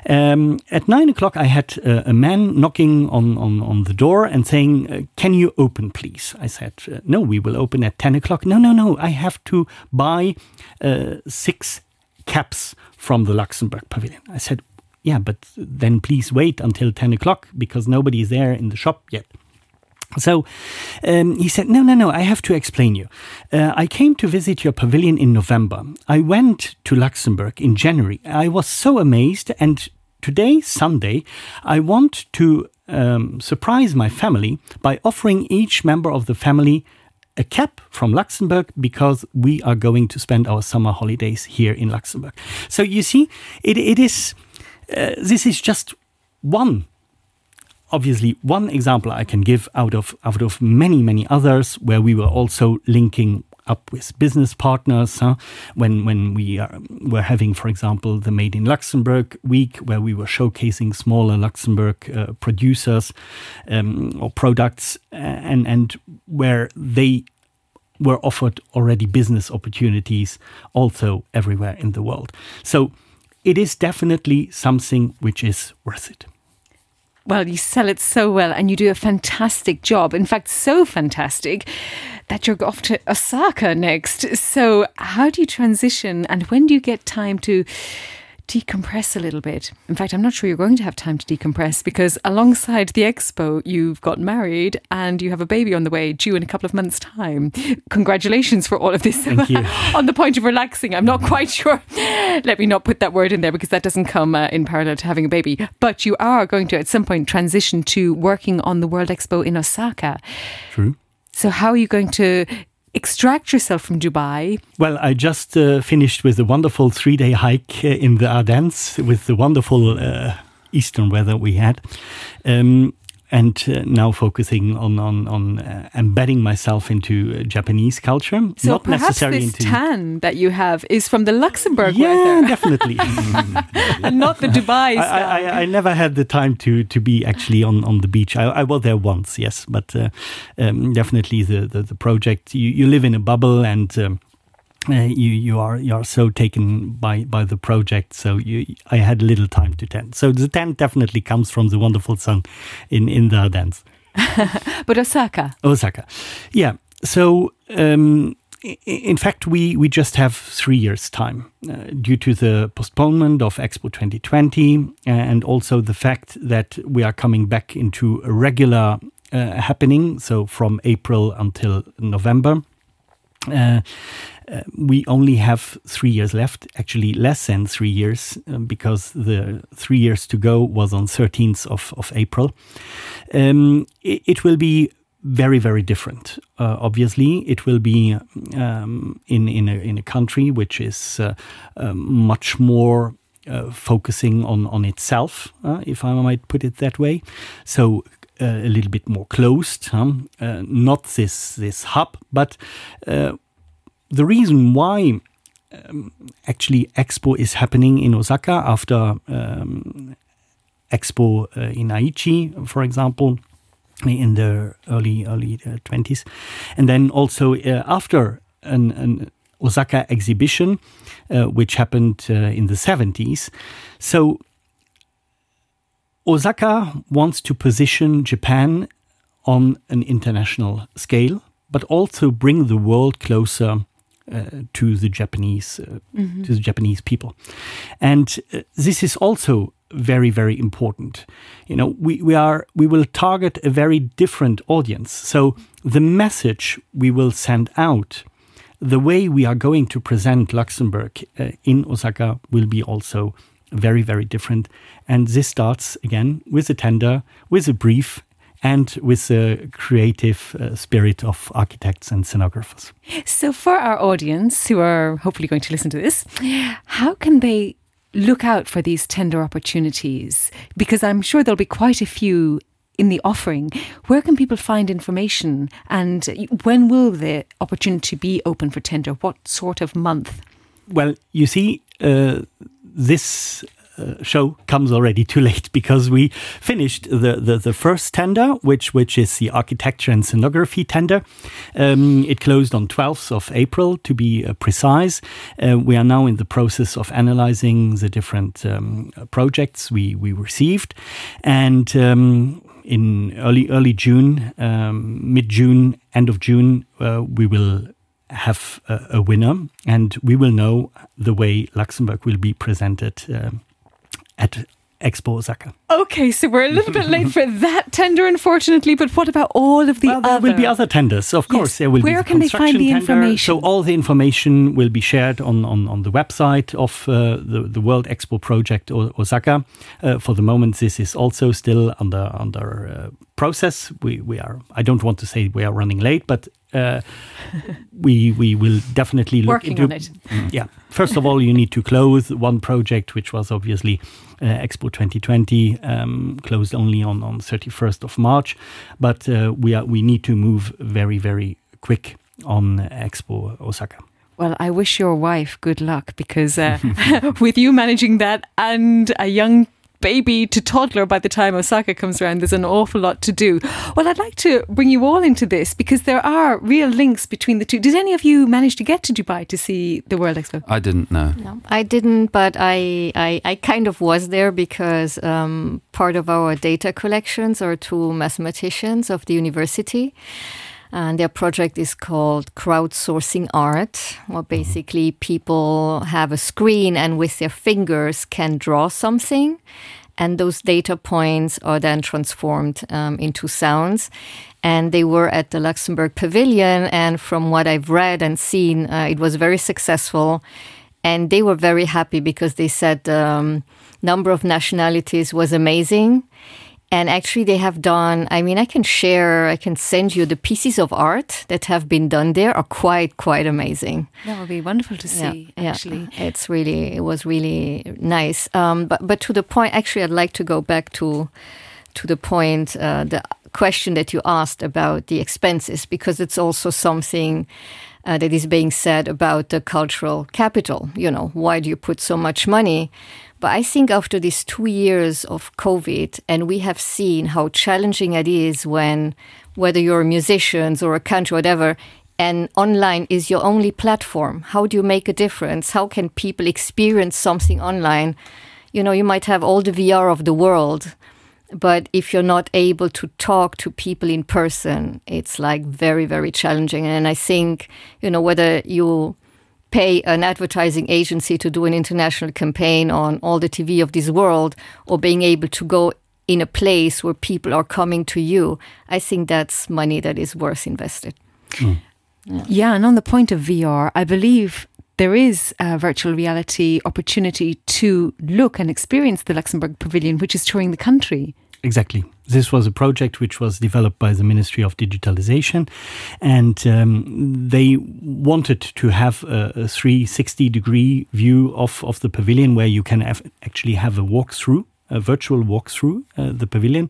Um, at nine o'clock, I had uh, a man knocking on, on, on the door and saying, uh, can you open, please? I said, uh, no, we will open at ten o'clock. No, no, no, I have to buy uh, six caps from the Luxembourg pavilion. I said, yeah, but then please wait until ten o'clock because nobody is there in the shop yet. So um, he said, no, no, no, I have to explain you. Uh, I came to visit your pavilion in November. I went to Luxembourg in January. I was so amazed. And today, Sunday, I want to um, surprise my family by offering each member of the family a cap from Luxembourg because we are going to spend our summer holidays here in Luxembourg. So you see, it, it is uh, this is just one Obviously, one example I can give out of out of many, many others where we were also linking up with business partners. Huh? When when we are, were having, for example, the Made in Luxembourg week, where we were showcasing smaller Luxembourg uh, producers um, or products, and and where they were offered already business opportunities also everywhere in the world. So it is definitely something which is worth it. Well, you sell it so well and you do a fantastic job. In fact, so fantastic that you're off to Osaka next. So how do you transition and when do you get time to decompress a little bit? In fact, I'm not sure you're going to have time to decompress because alongside the expo, you've got married and you have a baby on the way due in a couple of months' time. Congratulations for all of this. Thank you. On the point of relaxing, I'm not quite sure. Let me not put that word in there because that doesn't come uh, in parallel to having a baby. But you are going to, at some point, transition to working on the World Expo in Osaka. True. So how are you going to extract yourself from Dubai? Well, I just uh, finished with a wonderful three-day hike uh, in the Ardennes with the wonderful uh, eastern weather we had. Um, and uh, now focusing on on, on uh, embedding myself into uh, Japanese culture. So not perhaps necessarily this into tan that you have is from the Luxembourg yeah, weather. Yeah, definitely. And not the Dubai stuff. I, I, I never had the time to, to be actually on, on the beach. I, I was there once, yes, but uh, um, definitely the, the, the project, you, you live in a bubble and Um, Uh, you you are you are so taken by, by the project, so you, I had little time to tent. So the tent definitely comes from the wonderful sun in, in the Ardennes. But Osaka. Osaka, yeah. So um, in fact, we, we just have three years' time uh, due to the postponement of Expo twenty twenty and also the fact that we are coming back into a regular uh, happening. So from April until November, uh, uh, we only have three years left, actually less than three years uh, because the three years to go was on thirteenth of, of April. Um, it, it will be very, very different. Uh, obviously, it will be um, in in a, in a country which is uh, uh, much more uh, focusing on on itself, uh, if I might put it that way. So uh, a little bit more closed, huh? uh, not this this hub. But uh, the reason why um, actually Expo is happening in Osaka after um, Expo uh, in Aichi, for example, in the early early twenties, and then also uh, after an, an Osaka exhibition, uh, which happened uh, in the seventies. So Osaka wants to position Japan on an international scale, but also bring the world closer uh, to the Japanese uh, mm-hmm. to the Japanese people, and uh, this is also very, very important. You know, we, we are we will target a very different audience. So the message we will send out, the way we are going to present Luxembourg uh, in Osaka will be also very, very different. And this starts again with a tender, with a brief, and with the creative uh, spirit of architects and scenographers. So for our audience who are hopefully going to listen to this, how can they look out for these tender opportunities? Because I'm sure there'll be quite a few in the offering. Where can people find information? And when will the opportunity be open for tender? What sort of month? Well, you see, uh, this uh, show comes already too late because we finished the, the, the first tender, which which is the architecture and scenography tender. Um, it closed on twelfth of April, to be uh, precise. Uh, we are now in the process of analyzing the different um, projects we, we received. And um, in early, early June, um, mid-June, end of June, uh, we will have a, a winner, and we will know the way Luxembourg will be presented uh, at Expo Osaka. Okay, so we're a little bit late for that tender, unfortunately, but what about all of the well, there other? There will be other tenders, of course. Yes. There will Where be the can they find the tender. Information? So all the information will be shared on, on, on the website of uh, the, the World Expo Project Osaka. Uh, for the moment, this is also still under under uh, process. We we are. I don't want to say we are running late, but uh, we we will definitely look Working into on it. Yeah. First of all, you need to close one project, which was obviously uh, Expo twenty twenty, um, closed only on, on thirty-first of March. But uh, we are we need to move very, very quick on Expo Osaka. Well, I wish your wife good luck, because uh, with you managing that and a young baby to toddler by the time Osaka comes around, there's an awful lot to do. Well, I'd like to bring you all into this because there are real links between the two. Did any of you manage to get to Dubai to see the World Expo? I didn't, no. no I didn't, but I, I, I kind of was there because um, part of our data collections are two mathematicians of the university. And their project is called crowdsourcing art, where basically people have a screen and with their fingers can draw something. And those data points are then transformed um, into sounds. And they were at the Luxembourg Pavilion. And from what I've read and seen, uh, it was very successful. And they were very happy because they said the um, number of nationalities was amazing. And actually they have done, I mean, I can share, I can send you the pieces of art that have been done there are quite, quite amazing. That would be wonderful to see, yeah, actually. Yeah. It's really, it was really nice. Um, but, but to the point, actually, I'd like to go back to, to the point, uh, the question that you asked about the expenses, because it's also something uh, that is being said about the cultural capital. You know, why do you put so much money? But I think after these two years of COVID, and we have seen how challenging it is when, whether you're musicians or a country, whatever, and online is your only platform. How do you make a difference? How can people experience something online? You know, you might have all the V R of the world, But if you're not able to talk to people in person, it's like very, very challenging. And I think, you know, whether you pay an advertising agency to do an international campaign on all the T V of this world, or being able to go in a place where people are coming to you, I think that's money that is worth invested. Mm. Yeah. Yeah, and on the point of V R, I believe there is a virtual reality opportunity to look and experience the Luxembourg Pavilion, which is touring the country. Exactly. This was a project which was developed by the Ministry of Digitalization, and um, they wanted to have a, a three sixty degree view of, of the pavilion, where you can have, actually have a walkthrough, a virtual walkthrough, uh, the pavilion.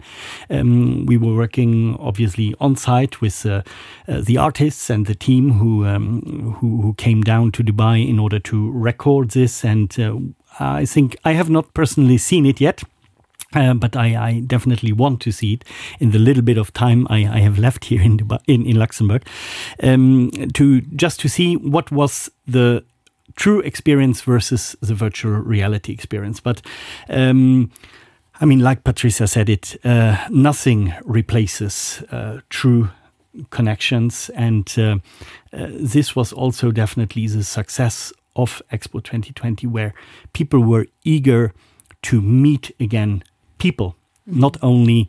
Um, we were working obviously on site with uh, uh, the artists and the team who, um, who who came down to Dubai in order to record this. And uh, I think I have not personally seen it yet. Uh, but I, I definitely want to see it in the little bit of time I, I have left here in Dubai, in, in Luxembourg, um, to just to see what was the true experience versus the virtual reality experience. But um, I mean, like Patrizia said it, uh, nothing replaces uh, true connections. And uh, uh, this was also definitely the success of Expo twenty twenty, where people were eager to meet again people, not only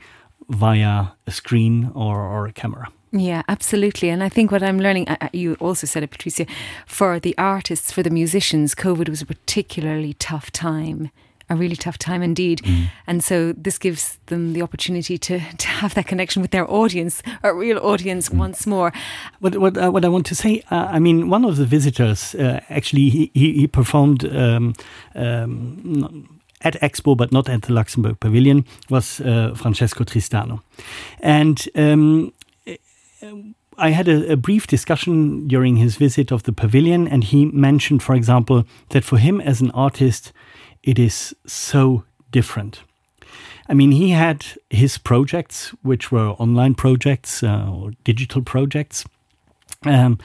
via a screen or, or a camera. Yeah, absolutely. And I think what I'm learning, you also said it, Patrizia, for the artists, for the musicians, COVID was a particularly tough time, a really tough time indeed. Mm. And so this gives them the opportunity to, to have that connection with their audience, a real audience, mm. once more. What what, uh, what I want to say, uh, I mean, one of the visitors, uh, actually, he, he, he performed... Um, um, at Expo, but not at the Luxembourg Pavilion, was uh, Francesco Tristano. And um, I had a, a brief discussion during his visit of the pavilion, and he mentioned, for example, that for him as an artist, it is so different. I mean, he had his projects, which were online projects uh, or digital projects, um,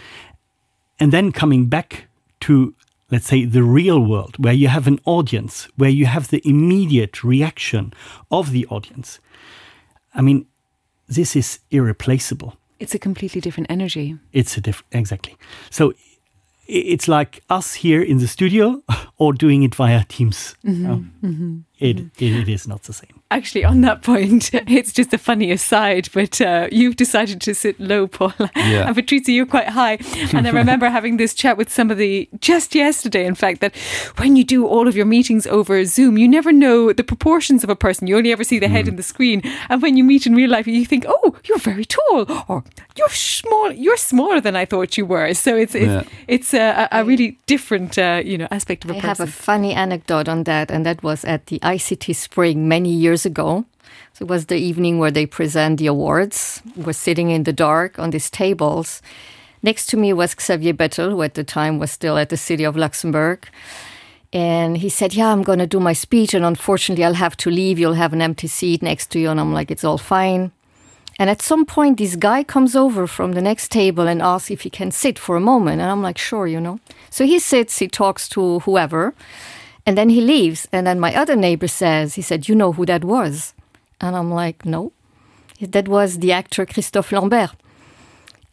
and then coming back to, let's say, the real world, where you have an audience, where you have the immediate reaction of the audience. I mean, this is irreplaceable. It's a completely different energy. It's a different, exactly. So it's like us here in the studio or doing it via Teams. Mm-hmm. Um, mm-hmm. It, it is not the same. Actually, on that point, it's just a funny aside, but uh, you've decided to sit low, Paul. Yeah. And Patrizia, you're quite high. And I remember having this chat with somebody just yesterday, in fact, that when you do all of your meetings over Zoom, you never know the proportions of a person. You only ever see the head mm. in the screen. And when you meet in real life, you think, oh, you're very tall, or you're small. You're smaller than I thought you were. So it's it's, yeah. it's a, a really different uh, you know, aspect of a I person. I have a funny anecdote on that, and that was at the I C T Spring many years ago. So it was the evening where they present the awards. We're sitting in the dark on these tables. Next to me was Xavier Bettel, who at the time was still at the city of Luxembourg. And he said, yeah, I'm going to do my speech, and unfortunately I'll have to leave. You'll have an empty seat next to you. And I'm like, it's all fine. And at some point, this guy comes over from the next table and asks if he can sit for a moment. And I'm like, sure, you know. So he sits, he talks to whoever. And then he leaves. And then my other neighbor says, he said, you know who that was? And I'm like, no. That was the actor Christophe Lambert.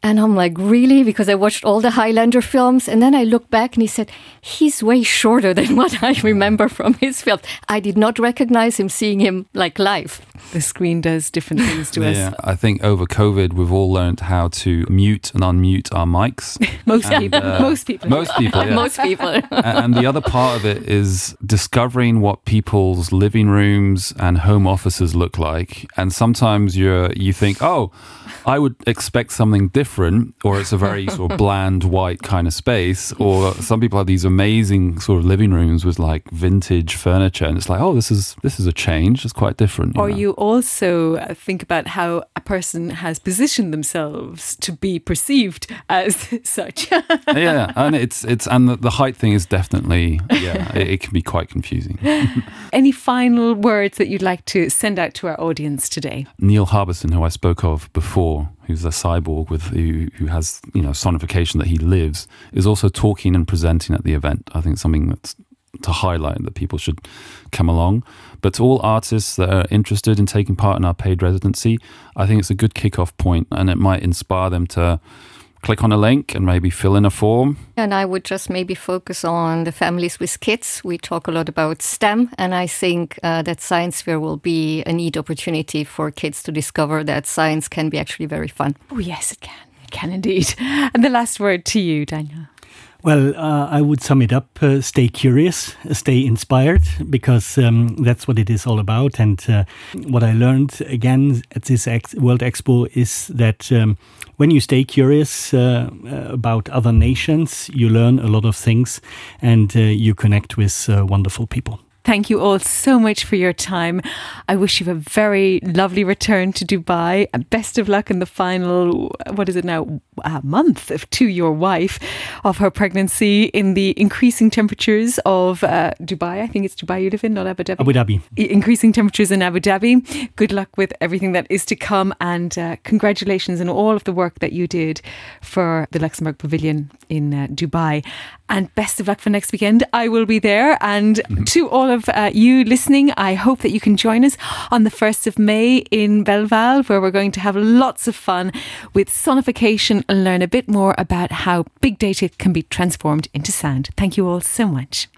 And I'm like, really? Because I watched all the Highlander films. And then I look back and he said, he's way shorter than what I remember from his films. I did not recognize him seeing him like live. The screen does different things to yeah, us. Yeah, I think over COVID, we've all learned how to mute and unmute our mics. most, and, people. Uh, most people. Most people. Yeah. Most people. and, and the other part of it is discovering what people's living rooms and home offices look like. And sometimes you're you think, oh, I would expect something different. Or it's a very sort of bland white kind of space, or some people have these amazing sort of living rooms with like vintage furniture, and it's like, oh, this is this is a change. It's quite different. You or know? You also think about how a person has positioned themselves to be perceived as such. Yeah, and it's it's and the, the height thing is definitely yeah, it, it can be quite confusing. Any final words that you'd like to send out to our audience today? Neil Harbisson, who I spoke of before, who's a cyborg with who, who has you know sonification that he lives, is also talking and presenting at the event. I think it's something that's to highlight that people should come along. But to all artists that are interested in taking part in our paid residency, I think it's a good kickoff point, and it might inspire them to click on a link and maybe fill in a form. And I would just maybe focus on the families with kids. We talk a lot about STEM, and I think uh, that science fair will be a neat opportunity for kids to discover that science can be actually very fun. Oh yes, it can. It can indeed. And the last word to you, Daniel. Well, uh, I would sum it up, uh, stay curious, stay inspired, because um, that's what it is all about. And uh, what I learned again at this ex- World Expo is that um, when you stay curious uh, about other nations, you learn a lot of things, and uh, you connect with uh, wonderful people. Thank you all so much for your time. I wish you a very lovely return to Dubai. Best of luck in the final, what is it now, a month of, to your wife of her pregnancy in the increasing temperatures of uh, Dubai. I think it's Dubai you live in, not Abu Dhabi. Abu Dhabi. Increasing temperatures in Abu Dhabi. Good luck with everything that is to come, and uh, congratulations on all of the work that you did for the Luxembourg Pavilion in uh, Dubai. And best of luck for next weekend. I will be there. And mm-hmm. to all of uh, you listening, I hope that you can join us on the first of May in Belval, where we're going to have lots of fun with sonification and learn a bit more about how big data can be transformed into sound. Thank you all so much.